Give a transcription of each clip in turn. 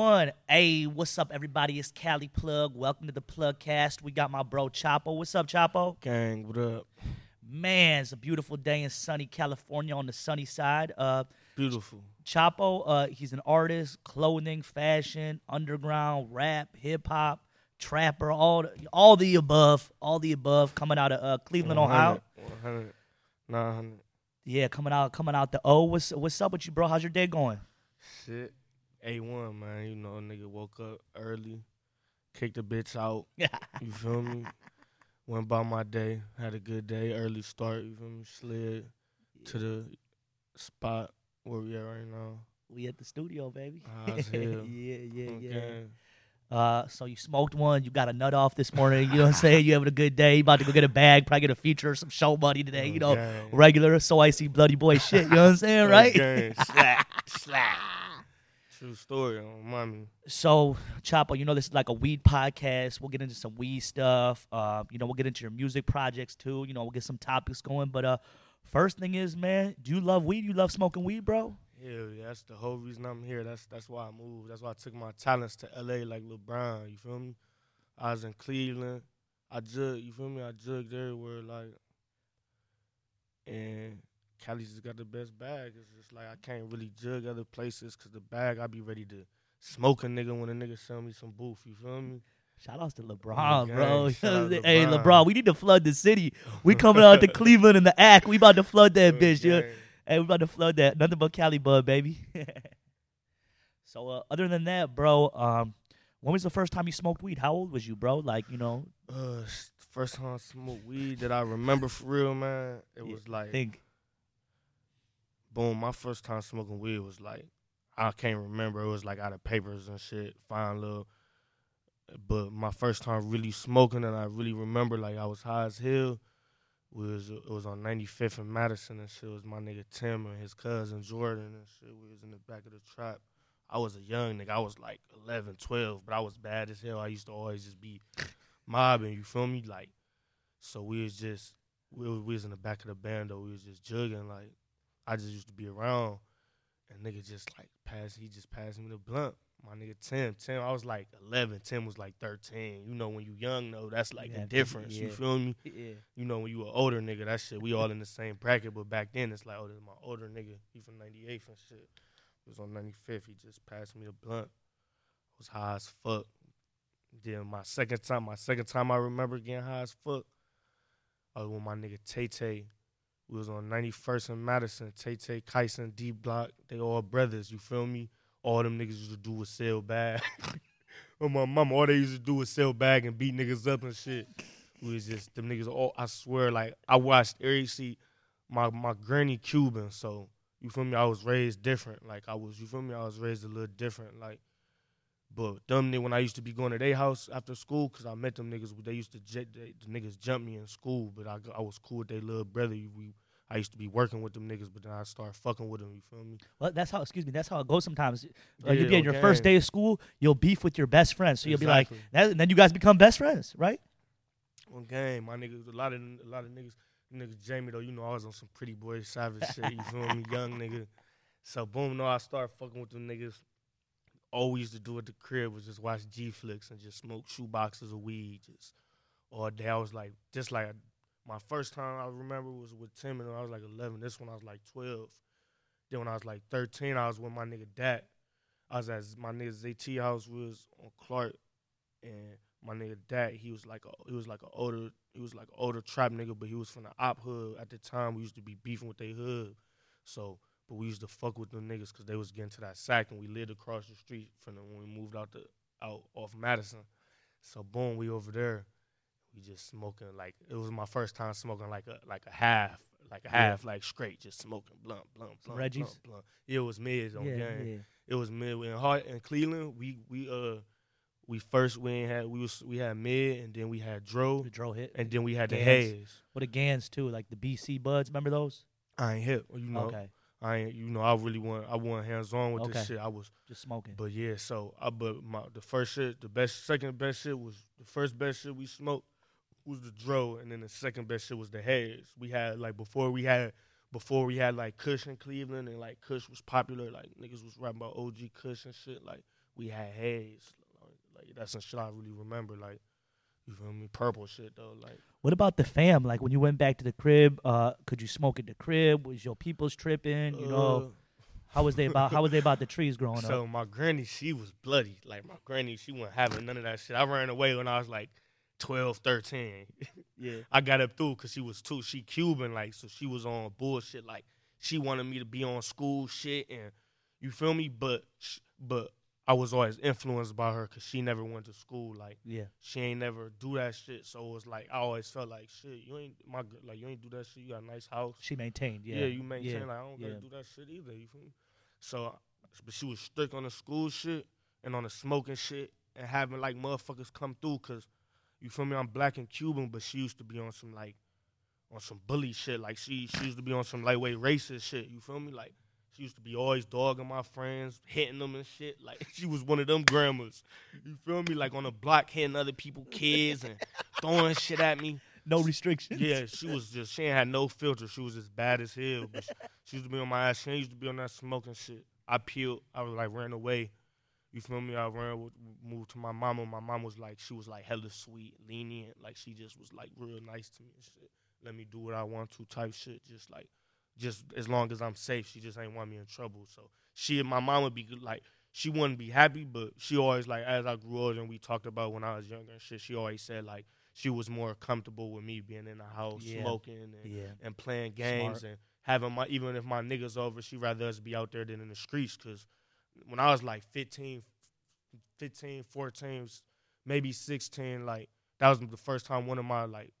One. Hey, what's up, everybody? It's Cali Plug. Welcome to the Plugcast. We got my bro Chapo. What's up, Chapo? Gang, what up? Man, it's a beautiful day in sunny California on the sunny side. Beautiful. Chapo, he's an artist, clothing, fashion, underground, rap, hip-hop, trapper, all the above, coming out of Cleveland, 100, Ohio. 100, 900. Yeah, coming out the O. What's up with you, bro? How's your day going? Shit. A1, man. You know, nigga woke up early, kicked the bitch out. You feel me? Went by my day, had a good day, early start. You feel me? Slid to the spot where we at right now. We at the studio, baby. Yeah. So you smoked one. You got a nut off this morning. You know what I'm saying? You having a good day. You about to go get a bag, probably get a feature or some show money today. You know, gang. Regular So I See Bloody Boy shit. You know what I'm saying, right? Gang. Slap. True story, mommy. So, Chapo, you know this is like a weed podcast. We'll get into some weed stuff. You know, we'll get into your music projects too. You know, we'll get some topics going. But first thing is, man, do you love weed? You love smoking weed, bro? Yeah, that's the whole reason I'm here. That's why I moved. That's why I took my talents to L.A. like LeBron. You feel me? I was in Cleveland. I jugged. You feel me? I jugged everywhere, like, and Cali just got the best bag. It's just like I can't really jug other places because the bag, I be ready to smoke a nigga when a nigga sell me some booth. You feel me? Shout-outs to LeBron, bro. Hey, LeBron, we need to flood the city. We coming out to Cleveland in the act. We about to flood that bitch. Yeah. Hey, we about to flood that. Nothing but Cali, bud, baby. So other than that, bro, when was the first time you smoked weed? How old was you, bro? Like, you know. First time I smoked weed that I remember for real, man, it was like. Boom, my first time smoking weed was like, I can't remember. It was like out of papers and shit, fine little. But my first time really smoking, and I really remember, like, I was high as hell. It was on 95th and Madison and shit. It was my nigga Tim and his cousin Jordan and shit. We was in the back of the trap. I was a young nigga. I was like 11, 12, but I was bad as hell. I used to always just be mobbing, you feel me? Like, so we was in the back of the bando. We was just jugging, like. I just used to be around, and nigga just, like, he just passed me the blunt. My nigga Tim, I was, like, 11. Tim was, like, 13. You know, when you young, though, that's, like, the difference. Yeah. You feel me? Yeah. You know, when you an older nigga, that shit, we all in the same bracket. But back then, it's like, oh, this is my older nigga. He from 98th and shit. It was on 95th. He just passed me the blunt. I was high as fuck. Then my second time I remember getting high as fuck, I was with my nigga Tay-Tay. We was on 91st and Madison, Tay-Tay, Kyson, D-Block. They all brothers, you feel me? All them niggas used to do was sell bag. And my mama, all they used to do was sell bag and beat niggas up and shit. We was just, them niggas all, I swear, like, I watched every see my granny Cuban, so, you feel me? I was raised different. Like, I was raised a little different, like. But them niggas, when I used to be going to their house after school, because I met them niggas, they used to, the niggas jumped me in school, but I was cool with their little brother. I used to be working with them niggas, but then I started fucking with them, you feel me? Well, that's how it goes sometimes. You'll be at your first day of school, you'll beef with your best friend, so you'll be like, and then you guys become best friends, right? Okay, my niggas, a lot of niggas Jamie, though, you know, I was on some pretty boy savage shit, you feel me, young nigga. So, boom, no, I started fucking with them niggas. All we used to do at the crib was just watch G-Flicks and just smoke shoe boxes of weed just all day. I was like, my first time I remember was with Tim, and I was like 11. This one I was like 12. Then when I was like 13, I was with my nigga Dat. I was at my nigga ZT house. We was on Clark, and my nigga Dat, he was like an older trap nigga, but he was from the op hood at the time. We used to be beefing with they hood, so. But we used to fuck with them niggas because they was getting to that sack, and we lived across the street from them when we moved out off Madison. So boom, we over there. We just smoking, like, it was my first time smoking like a half, like straight, just smoking blunt. Reggie's? Blunt. Yeah, it was mid on game. Yeah. It was mid. In Cleveland, we had mid, and then we had Dro. The Dro hit. And then we had Gans. The Hayes. Well, the Gans too, like the BC Buds. Remember those? I ain't hip, you know. Okay. I wasn't hands-on with this shit. I was just smoking. But yeah, so the first best shit we smoked was the Dro, and then the second best shit was the Hayes. We had, like, before we had like Kush in Cleveland, and like Kush was popular, like niggas was rapping about OG Kush and shit, like we had heads. Like that's some shit I really remember. Like, you feel me? Purple shit though. Like, what about the fam? Like when you went back to the crib, could you smoke at the crib? Was your people's tripping? You know, how was they about the trees growing up? So my granny, she was bloody. Like my granny, she wasn't having none of that shit. I ran away when I was like 12, 13. Yeah, I got up through because she was too. She Cuban, like, so she was on bullshit. Like she wanted me to be on school shit, and you feel me? But I was always influenced by her because she never went to school. Like, yeah, she ain't never do that shit. So it was like I always felt like shit. You ain't do that shit. You got a nice house. She maintained, yeah. Yeah, you maintained. Yeah. Like I don't gotta do that shit either. You feel me? So, but she was strict on the school shit and on the smoking shit and having like motherfuckers come through because you feel me? I'm black and Cuban, but she used to be on some like on some bully shit. Like she used to be on some lightweight racist shit. You feel me? Like. She used to be always dogging my friends, hitting them and shit. Like, she was one of them grandmas. You feel me? Like, on the block, hitting other people's kids and throwing shit at me. No restrictions. Yeah, she ain't had no filter. She was just bad as hell. But she used to be on my ass. She used to be on that smoking shit. I peeled. I was like, ran away. You feel me? I ran, moved to my mama. My mama was like, she was like hella sweet, lenient. Like, she just was like real nice to me and shit. Let me do what I want to type shit. Just like. Just as long as I'm safe, she just ain't want me in trouble. So she and my mom would be like, she wouldn't be happy, but she always like, as I grew older and we talked about when I was younger and shit, she always said like she was more comfortable with me being in the house, smoking and playing games. Smart. And having my, even if my niggas over, she'd rather us be out there than in the streets. Cause when I was like 15, 14, maybe 16, like that was the first time one of my like,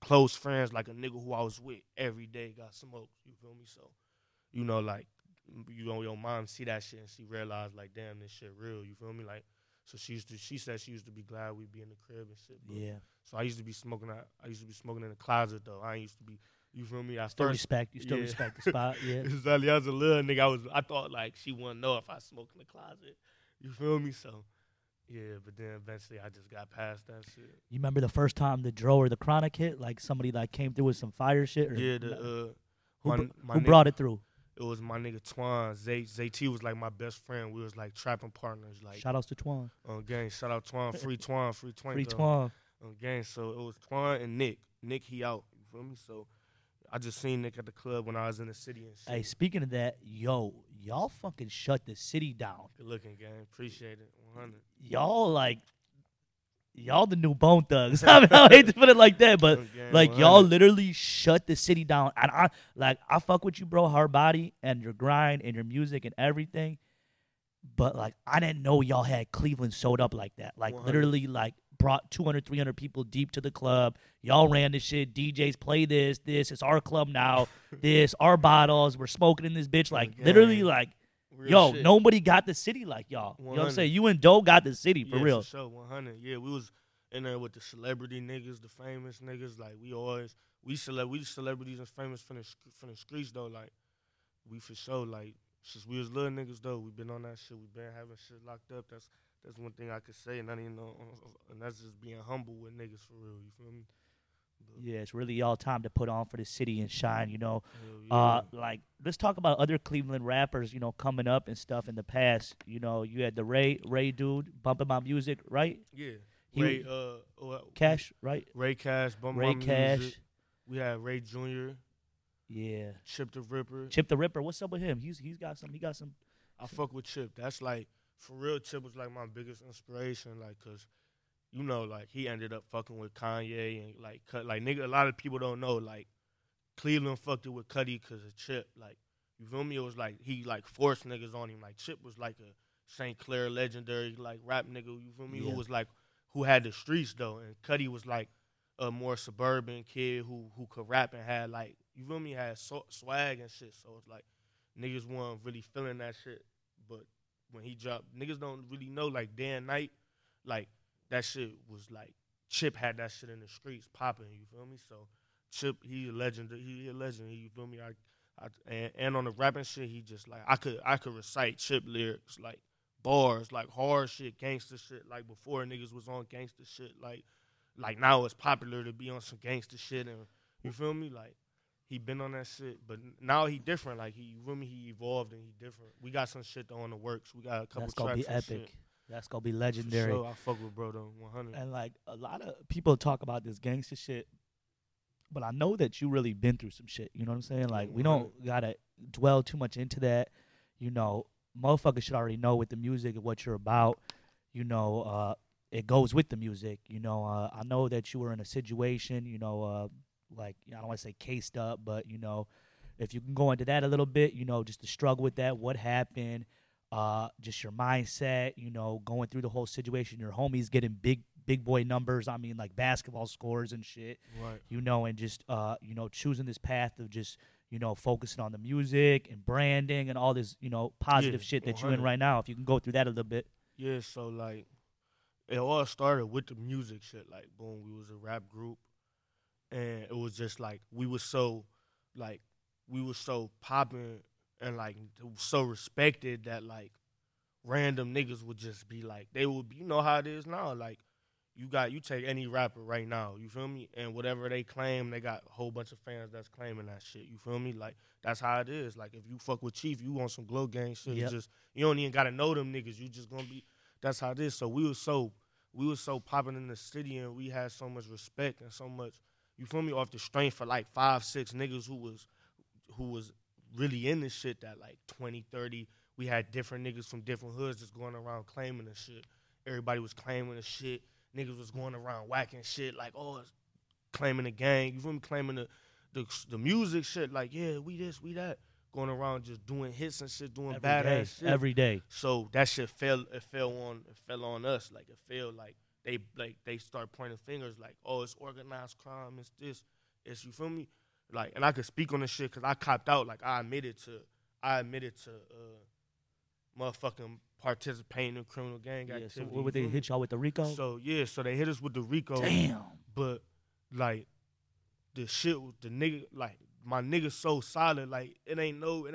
close friends, like a nigga who I was with every day got smoked, you feel me? So, you know, like, you know, your mom see that shit and she realized, like, damn, this shit real, you feel me? Like, so she said she used to be glad we'd be in the crib and shit. But, yeah. So I used to be smoking in the closet, though. I used to be, you feel me? Respect the spot, yeah. Exactly. I was a little nigga. I thought, like, she wouldn't know if I smoked in the closet, you feel me? So. Yeah, but then eventually I just got past that shit. You remember the first time the Dro or the Chronic hit? Like somebody like came through with some fire shit? Or yeah, who brought it through? It was my nigga Twan. Zay T was like my best friend. We was like trapping partners. Like shout outs to Twan. Gang, shout out Twan. Free Twan, free Twan. Free Twan. Gang, so it was Twan and Nick. Nick, he out. You feel me? So I just seen Nick at the club when I was in the city and shit. Hey, speaking of that, yo, y'all fucking shut the city down. Good looking, gang. Appreciate it. 100. Y'all the new Bone Thugs. I mean, I hate to put it like that, but like 100. Y'all literally shut the city down. And I fuck with you, bro, hard body and your grind and your music and everything. But like, I didn't know y'all had Cleveland sewed up like that. Like 100. Literally, like. Brought 200, 300 people deep to the club. Y'all ran this shit. DJs play this. It's our club now. This, our bottles. We're smoking in this bitch. Like, okay. Literally, like, real yo, shit. Nobody got the city like y'all. 100. You know what I'm saying? You and Doe got the city, for real. For sure, 100. Yeah, we was in there with the celebrity niggas, the famous niggas. Like, we celebrities and famous from the streets, though. Like, we for sure, like, since we was little niggas, though, we been on that shit. We been having shit locked up. That's one thing I could say, and I didn't know, and that's just being humble with niggas for real. You feel me? But yeah, it's really y'all time to put on for the city and shine. You know, yeah. Like let's talk about other Cleveland rappers. You know, coming up and stuff in the past. You know, you had the Ray dude bumping my music, right? Yeah, Cash, right? Ray Cash bumping my music. We had Ray Jr. Yeah, Chip the Ripper. What's up with him? He's got some. He got some. I fuck with Chip. That's like. For real, Chip was, like, my biggest inspiration, like, because, you know, like, he ended up fucking with Kanye and, like, nigga, a lot of people don't know, like, Cleveland fucked it with Cuddy because of Chip. Like, you feel me? It was, like, he, like, forced niggas on him. Like, Chip was, like, a St. Clair legendary, like, rap nigga, you feel me, yeah. Who had the streets, though. And Cuddy was, like, a more suburban kid who could rap and had, like, you feel me, had swag and shit. So it's, like, niggas weren't really feeling that shit, but. When he dropped, niggas don't really know, like, Day and Night, like, that shit was, like, Chip had that shit in the streets popping, you feel me? So, Chip, he a legend, you feel me? And on the rapping shit, he just, like, I could recite Chip lyrics, like, bars, like, hard shit, gangster shit, like, before niggas was on gangster shit, like now it's popular to be on some gangster shit, and you feel me? Like, He been on that shit, but now he different. Like, he, you feel me? He evolved and he different. We got some shit on the works. We got a couple tracks. That's gonna be epic. Shit. That's gonna be legendary. For sure, I fuck with bro though, 100. And like a lot of people talk about this gangster shit, but I know that you really been through some shit. You know what I'm saying? Like, we don't gotta dwell too much into that. You know, motherfuckers should already know with the music and what you're about. You know, it goes with the music. You know, I know that you were in a situation. You know. Like, I don't want to say cased up, but, you know, if you can go into that a little bit, you know, just the struggle with that, what happened, just your mindset, you know, going through the whole situation, your homies getting big boy numbers, I mean, like basketball scores and shit, right. You know, and just, you know, choosing this path of just, you know, focusing on the music and branding and all this, you know, positive shit that you're in right now. If you can go through that a little bit. Yeah, so, like, it all started with the music shit. Like, boom, we was a rap group. And it was just like we were so popping and like so respected that like random niggas would just be like they would be, you know how it is now, like you take any rapper right now, you feel me, and whatever they claim, they got a whole bunch of fans that's claiming that shit, you feel me, like that's how it is. Like if you fuck with Chief, you want some glow gang shit. Yep. You don't even gotta know them niggas, you just gonna be, that's how it is. So we were so popping in the city and we had so much respect and so much, you feel me, off the strength for like 5, 6 niggas who was really in this shit that like 20, 30, we had different niggas from different hoods just going around claiming the shit. Everybody was claiming the shit. Niggas was going around whacking shit like, oh, claiming the gang. You feel me, claiming the music shit like, yeah, we this, we that. Going around just doing hits and shit, doing badass shit. Every day. So that shit fell on us. Like it fell like. They start pointing fingers like, oh, it's organized crime, it's this, it's, you feel me? Like, and I could speak on this shit because I copped out. Like, I admitted to motherfucking participating in criminal gang activity. So what would they hit y'all with, the RICO? So, yeah, so they hit us with the RICO. Damn. But, like, the shit with the nigga, like, my nigga so solid, like, it ain't no,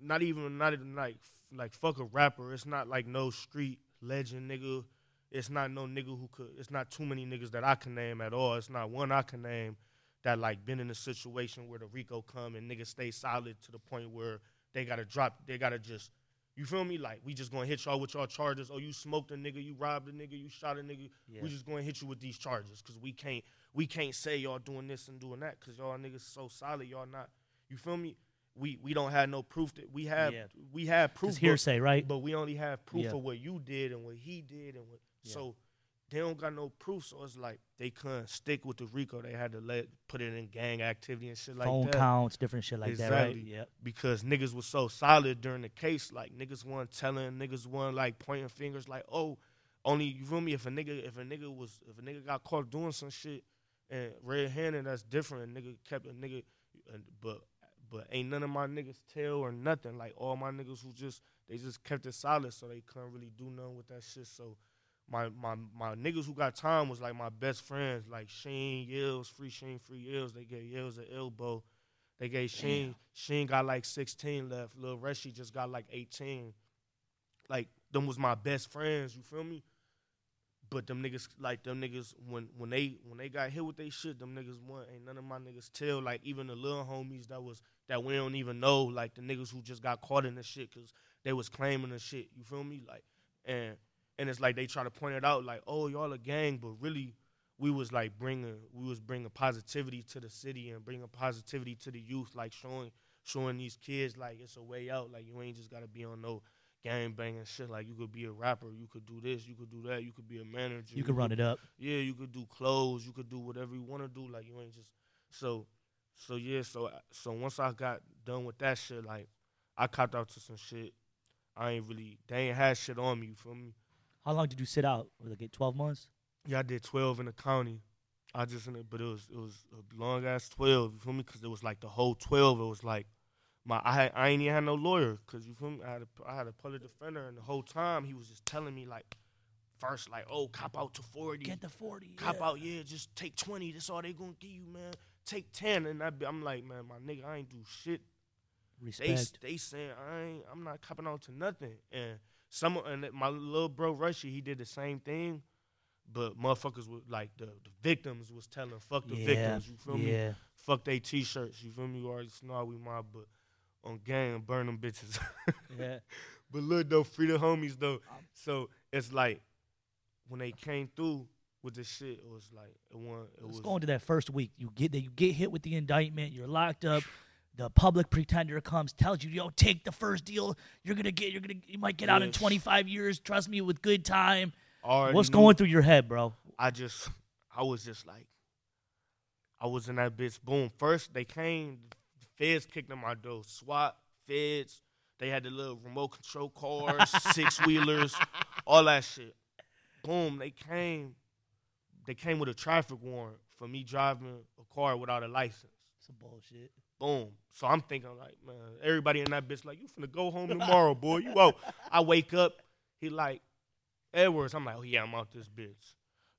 not even like, fuck a rapper. It's not like no street legend nigga. It's not no nigga who could, it's not too many niggas that I can name at all. It's not one I can name that, like, been in a situation where the RICO come and niggas stay solid to the point where they got to just, you feel me? Like, we just going to hit y'all with y'all charges. Oh, you smoked a nigga, you robbed a nigga, you shot a nigga. Yeah. We just going to hit you with these charges because we can't say y'all doing this and doing that because y'all niggas so solid, y'all not, you feel me? We don't have no proof that we have proof. It's hearsay, right? But we only have proof of what you did and what he did and what. Yeah. So they don't got no proof, so it's like they couldn't stick with the RICO. They had to put it in gang activity and shit like that. Phone counts, different shit like that, right? Yep. Because niggas was so solid during the case. Like, niggas weren't telling, niggas weren't, like, pointing fingers like, oh, only, you feel me, if a nigga got caught doing some shit and red-handed, that's different. And nigga kept a nigga, but ain't none of my niggas tell or nothing. Like, all my niggas they just kept it solid, so they couldn't really do nothing with that shit, so. My niggas who got time was like my best friends, like Sheen, Yells, Free Yells. They gave Yells an elbow. They gave Sheen. Damn. Sheen got like 16 left. Lil Reshi just got like 18. Like, them was my best friends, you feel me? But them niggas, when they got hit with they shit, them niggas ain't none of my niggas tell. Like, even the little homies that we don't even know, like the niggas who just got caught in the shit because they was claiming the shit, you feel me? Like, and it's like they try to point it out, like, oh, y'all a gang, but really we was bringing positivity to the city and bringing positivity to the youth, like showing these kids, like, it's a way out. Like, you ain't just got to be on no gangbanging shit. Like, you could be a rapper, you could do this, you could do that, you could be a manager. You could run it up. Yeah, you could do clothes, you could do whatever you want to do. Like, you ain't just, so once I got done with that shit, like, I copped out to some shit. They ain't had shit on me, you feel me? How long did you sit out? Was it 12 months? Yeah, I did 12 in the county. But it was a long ass 12. You feel me? Because it was like the whole 12. It was like I ain't even had no lawyer. Cause you feel me? I had a public defender, and the whole time he was just telling me like, first like, oh, cop out to 40. Get the 40. Cop out, yeah. Just take 20. That's all they gonna give you, man. Take 10, and I'm like, man, my nigga, I ain't do shit. Respect. They saying I'm not copping out to nothing, and. And my little bro Rushy, he did the same thing, But motherfuckers would, like, the victims was telling, fuck the victims, you feel me? Fuck they T-shirts, you feel me? You already snarl we mob, but on game, burn them bitches. But look, though, free the homies, though. So it's like when they came through with this shit, it was like it was going to that first week. You get hit with the indictment, you're locked up. The public pretender comes, tells you, yo, take the first deal. You might get out in 25 years. Trust me, with good time. What's going through your head, bro? I was in that bitch. Boom. First, they came. The feds kicked on my door. SWAT, feds. They had the little remote control cars, 6-wheelers, all that shit. Boom. They came with a traffic warrant for me driving a car without a license. Some bullshit. Boom. So I'm thinking, like, man, everybody in that bitch like, you finna go home tomorrow, boy. You out. I wake up. He like, Edwards. I'm like, oh, yeah, I'm out this bitch.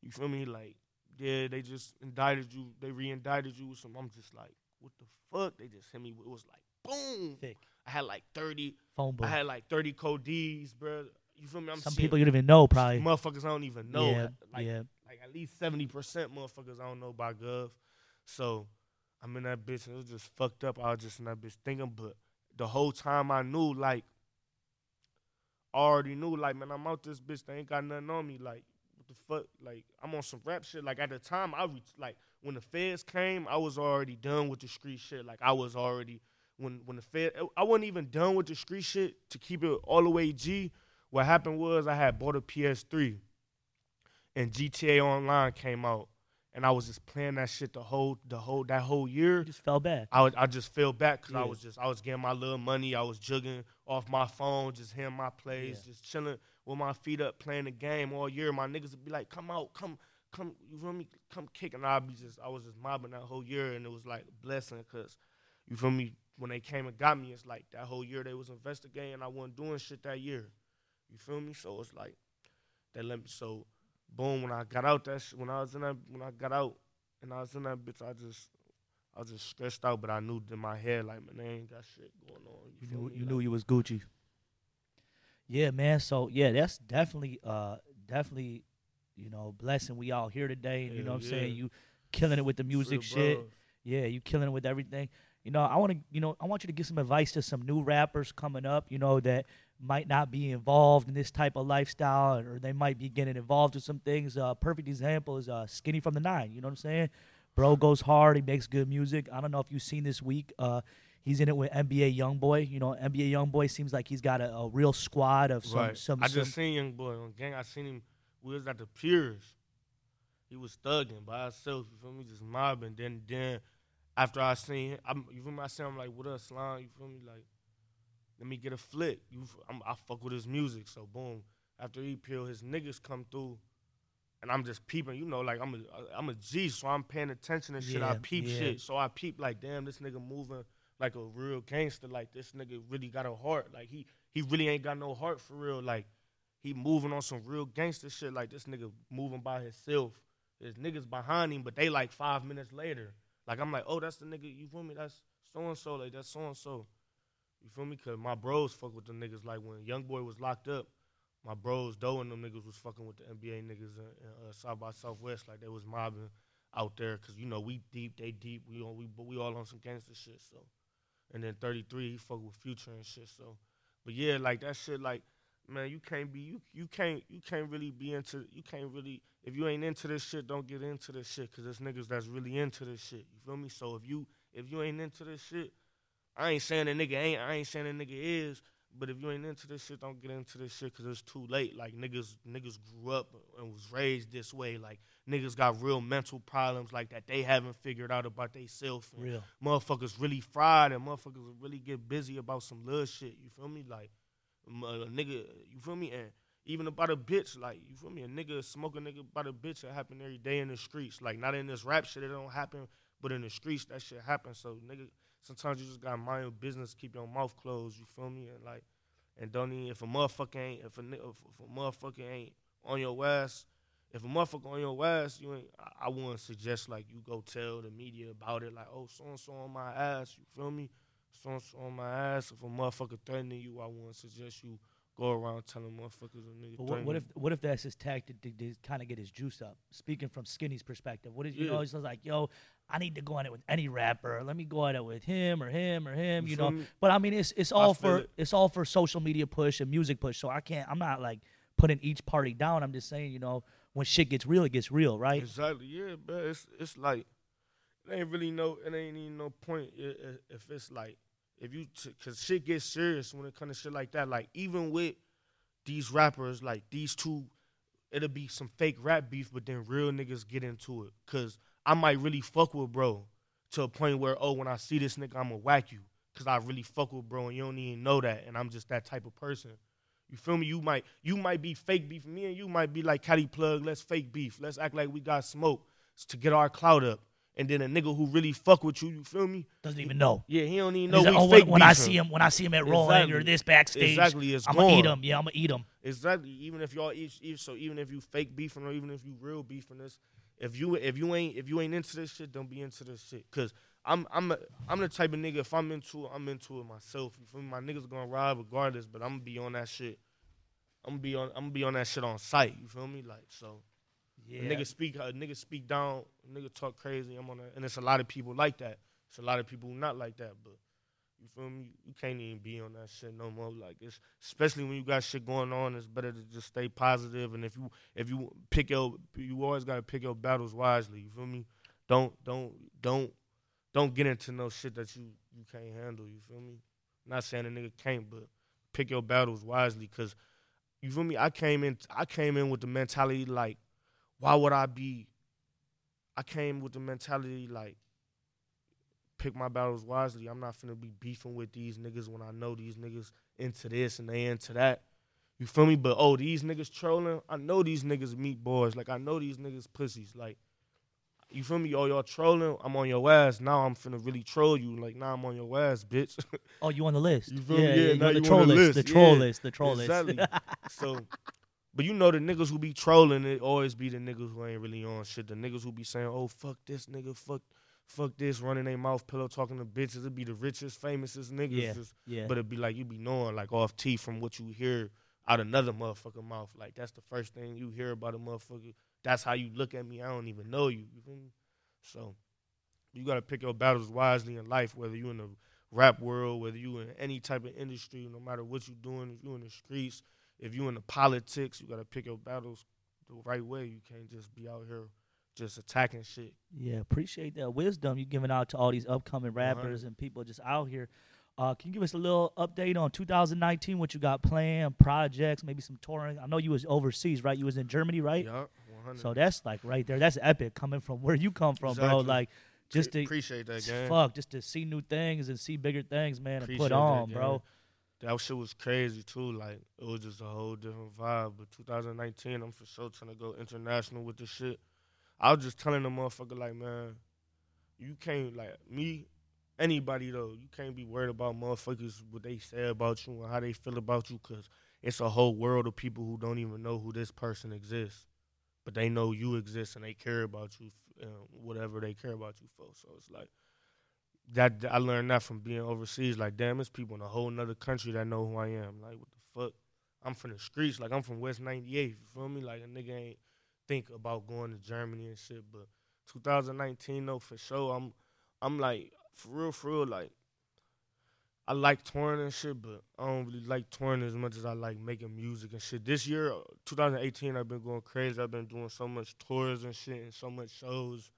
You feel me? Like, yeah, they just indicted you. They re-indicted you. So I'm just like, what the fuck? They just hit me. It was like, boom. Thick. I had like 30. Phone book. I had like 30 codees, bro. You feel me? I'm some people you don't even know, probably. Motherfuckers I don't even know. Yeah, like at least 70% motherfuckers I don't know by Gov. So I'm in that bitch, and it was just fucked up. I was just in that bitch thinking, but the whole time I already knew, man, I'm out this bitch. They ain't got nothing on me. Like, what the fuck? Like, I'm on some rap shit. Like, at the time, when the feds came, I was already done with the street shit. Like, I was already, when the feds, I wasn't even done with the street shit. To keep it all the way G, what happened was I had bought a PS3, and GTA Online came out. And I was just playing that shit the whole year. You just fell back. I just fell back because I was getting my little money. I was jugging off my phone, just hearing my plays, just chilling with my feet up, playing the game all year. My niggas would be like, "Come out, come, you feel me? Come kick." And I was just mobbing that whole year, and it was like a blessing because, you feel me? When they came and got me, it's like that whole year they was investigating. I wasn't doing shit that year. You feel me? So it's like they let me so. Boom! When I got out, when I got out and I was in that bitch, I was just stressed out. But I knew in my head, like, man, I ain't got shit going on. You knew you was Gucci. Yeah, man. So yeah, that's definitely, you know, blessing we all here today. Yeah, you know what I'm saying? You killing it with the music shit. Bro. Yeah, you killing it with everything. You know, I want you to give some advice to some new rappers coming up. You know that might not be involved in this type of lifestyle, or they might be getting involved with some things. Perfect example is Skinny from the 9. You know what I'm saying? Bro goes hard. He makes good music. I don't know if you've seen this week. He's in it with NBA Youngboy. You know, NBA Youngboy seems like he's got a real squad of some. Right. I just seen Youngboy on Gang. I seen him. We was at the Piers. He was thugging by himself. You feel me? Just mobbing. Then after I seen him, you feel me? I seen him like, what up, Slime? You feel me? Like, let me get a flick. I fuck with his music, so boom. After he peeled, his niggas come through, and I'm just peeping. You know, like I'm a G, so I'm paying attention and shit. I peep shit, so I peep like, damn, this nigga moving like a real gangster. Like this nigga really got a heart. Like he really ain't got no heart for real. Like he moving on some real gangster shit. Like this nigga moving by himself. There's niggas behind him, but they like 5 minutes later. Like I'm like, oh, that's the nigga. You feel me? That's so and so. Like that's so and so. You feel me? Because my bros fuck with them niggas. Like, when Youngboy was locked up, my bros, D.O.E. and them niggas was fucking with the NBA niggas in South by Southwest. Like, they was mobbing out there because, you know, we deep, they deep. We all on some gangster shit, so. And then 33, he fuck with Future and shit, so. But, yeah, like, that shit, like, man, you can't really, if you ain't into this shit, don't get into this shit because there's niggas that's really into this shit. You feel me? So if you ain't into this shit, I ain't saying a nigga is, but if you ain't into this shit, don't get into this shit, because it's too late. Like, niggas grew up and was raised this way. Like, niggas got real mental problems like that they haven't figured out about theyself. Real. Motherfuckers really fried, and motherfuckers really get busy about some little shit, you feel me? Like, a nigga, you feel me? And even about a bitch, like, you feel me? A nigga smoke a nigga about a bitch, it happen every day in the streets. Like, not in this rap shit, it don't happen, but in the streets, that shit happens, so nigga. Sometimes you just gotta mind your business, keep your mouth closed, you feel me? And like, and don't even, if a motherfucker ain't on your ass, I wouldn't suggest like you go tell the media about it, like, oh, so-and-so on my ass, you feel me? So-and-so on my ass. If a motherfucker threatening you, I wouldn't suggest you go around telling motherfuckers a nigga. But what if that's his tactic to kind of get his juice up? Speaking from Skinny's perspective, what if, you know, he's like, yo, I need to go at it with any rapper. Let me go at it with him or him or him, you know. Me? But I mean, it's all for social media push and music push. So I'm not like putting each party down. I'm just saying, you know, when shit gets real, it gets real, right? Exactly. Yeah, but it's like it ain't even no point if it's like cause shit gets serious when it comes to shit like that. Like even with these rappers, like these two, it'll be some fake rap beef, but then real niggas get into it. Cause I might really fuck with bro to a point where, oh, when I see this nigga, I'ma whack you because I really fuck with bro and you don't even know that, and I'm just that type of person. You feel me? You might be fake beef. Me and you might be like, Cali Plug, let's fake beef. Let's act like we got smoke to get our clout up. And then a nigga who really fuck with you, you feel me? Doesn't even know. Yeah, he don't even know we fake beef. When I see him at Rolling or this backstage, I'm going to eat him. Yeah, I'm going to eat him. Exactly. Even if y'all eat, so even if you fake beefing or even if you real beefing this, If you ain't into this shit, don't be into this shit. Cause I'm the type of nigga, if I'm into it, I'm into it myself. You feel me? My niggas gonna ride regardless, but I'm gonna be on that shit. I'm gonna be on that shit on sight. You feel me? Like, so yeah. A nigga speak down, a nigga talk crazy, I'm on that, and it's a lot of people like that. It's a lot of people not like that, but you feel me? You can't even be on that shit no more. Like, it's, especially when you got shit going on, it's better to just stay positive. And you always gotta pick your battles wisely. You feel me? Don't get into no shit that you can't handle. You feel me? I'm not saying a nigga can't, but pick your battles wisely. Cause you feel me? I came in with the mentality like, why would I be? I came with the mentality like, pick my battles wisely. I'm not finna be beefing with these niggas when I know these niggas into this and they into that. You feel me? But, oh, these niggas trolling? I know these niggas meatballs. Like, I know these niggas pussies. Like, you feel me? Oh, y'all trolling? I'm on your ass. Now I'm finna really troll you. Like, now I'm on your ass, bitch. Oh, you on the list. You feel me? Yeah, now you on the list. The troll list. The troll list. Exactly. So, but you know the niggas who be trolling, it always be the niggas who ain't really on shit. The niggas who be saying, oh, fuck this nigga, fuck this, running their mouth, pillow talking to bitches. It'd be the richest, famous niggas. Yeah, yeah. But it'd be like, you be knowing, like, off T from what you hear out another motherfucker mouth. Like, that's the first thing you hear about a motherfucker. That's how you look at me. I don't even know you. You feel me? So you got to pick your battles wisely in life, whether you in the rap world, whether you in any type of industry, no matter what you doing, if you in the streets, if you in the politics, you got to pick your battles the right way. You can't just be out here just attacking shit. Yeah, appreciate that wisdom you're giving out to all these upcoming rappers and people just out here. Can you give us a little update on 2019, what you got planned, projects, maybe some touring? I know you was overseas, right? You was in Germany, right? Yeah, 100. So that's like right there. That's epic coming from where you come from, exactly, bro. Like, just to appreciate that, gang. Fuck, just to see new things and see bigger things, man, appreciate and put on, that, bro. That shit was crazy, too. Like, it was just a whole different vibe. But 2019, I'm for sure trying to go international with this shit. I was just telling the motherfucker, like, man, you can't, like, me, anybody, though, you can't be worried about motherfuckers, what they say about you and how they feel about you, because it's a whole world of people who don't even know who this person exists, but they know you exist and they care about you, whatever they care about you for. So it's like, that I learned that from being overseas. Like, damn, it's people in a whole nother country that know who I am. Like, what the fuck? I'm from the streets. Like, I'm from West 98th, you feel me? Like, a nigga ain't think about going to Germany and shit, but 2019 though, for sure, I'm like, for real, like, I like touring and shit, but I don't really like touring as much as I like making music and shit. This year, 2018, I've been going crazy. I've been doing so much tours and shit and so much shows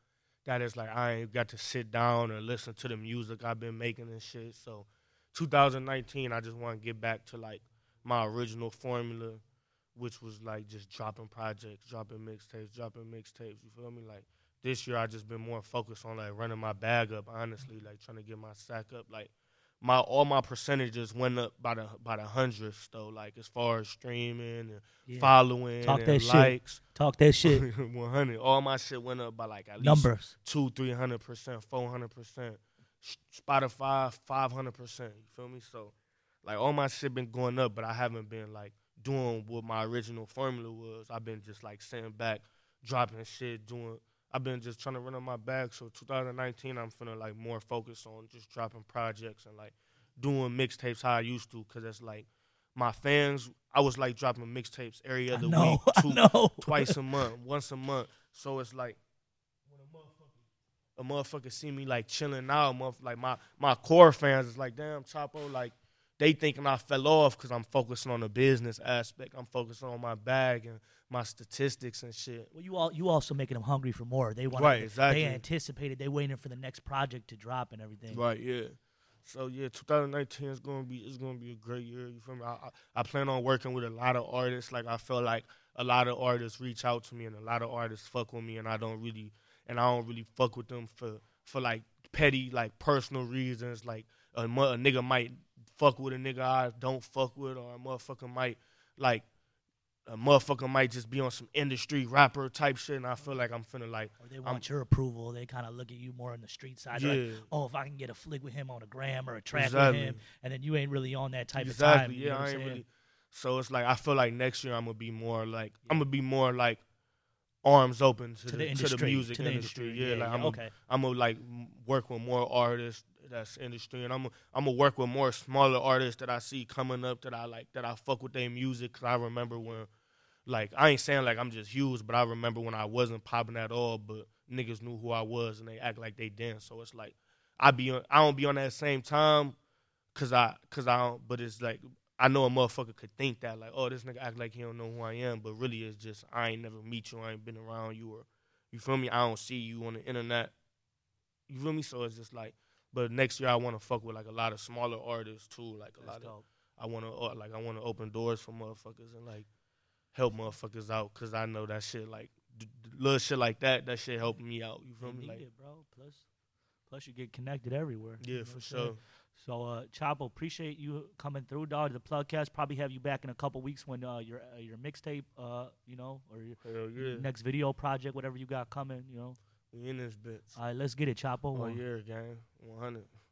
that it's like I ain't got to sit down or listen to the music I've been making and shit. So 2019, I just want to get back to, like, my original formula, which was, like, just dropping projects, dropping mixtapes, you feel me? Like, this year I just been more focused on, like, running my bag up, honestly, like, trying to get my sack up. Like, all my percentages went up by the hundredths, though, like, as far as streaming and following and likes. Talk that shit. 100. All my shit went up by, like, at least 200, 300%, 400%. Spotify, 500%, you feel me? So, like, all my shit been going up, but I haven't been, like, doing what my original formula was. I've been just, like, sitting back, dropping shit, I've been just trying to run on my back. So 2019, I'm finna, like, more focus on just dropping projects and, like, doing mixtapes how I used to, because it's like my fans, I was like dropping mixtapes every other week, twice a month, once a month. So it's like when a motherfucker see me like chilling out, like my core fans is like, damn, Chapo, like they thinking I fell off because I'm focusing on the business aspect. I'm focusing on my bag and my statistics and shit. Well, you also making them hungry for more. They want They anticipated. They waiting for the next project to drop and everything. Right. Yeah. So yeah, 2019 is gonna be a great year. You feel me? I plan on working with a lot of artists. Like I feel like a lot of artists reach out to me and a lot of artists fuck with me, and I don't really fuck with them for like petty, like personal reasons. Like a nigga might fuck with a nigga I don't fuck with, or a motherfucker might just be on some industry rapper type shit, and I feel like I'm finna like. Or they want your approval. They kind of look at you more on the street side. Yeah. Like, oh, if I can get a flick with him on a gram or a track with him, and then you ain't really on that type of time. Yeah, I ain't really. So it's like I feel like next year I'm gonna be more like arms open to the music industry. Yeah, like I'm gonna like work with more artists that's industry, and I'm gonna work with more smaller artists that I see coming up that I like, that I fuck with their music. Cause I remember when, like, I ain't saying like I'm just huge, but I remember when I wasn't popping at all, but niggas knew who I was and they act like they dance. So it's like I don't be on that same time, cause I don't. But it's like I know a motherfucker could think that like, oh, this nigga act like he don't know who I am, but really it's just I ain't never meet you, I ain't been around you, or you feel me? I don't see you on the internet, you feel me? So it's just like. But next year I want to fuck with like a lot of smaller artists too, like a lot of. I want to open doors for motherfuckers and like help motherfuckers out, cause I know that shit like little shit like that shit helped me out. You feel me? Like, it, bro. Plus you get connected everywhere. Yeah, you know for sure. So Chapo, appreciate you coming through, dog. The Plugcast, probably have you back in a couple weeks when your mixtape, or your next video project, whatever you got coming, you know. We in this bitch. All right, let's get it, Chapo. Oh, yeah, gang. 100.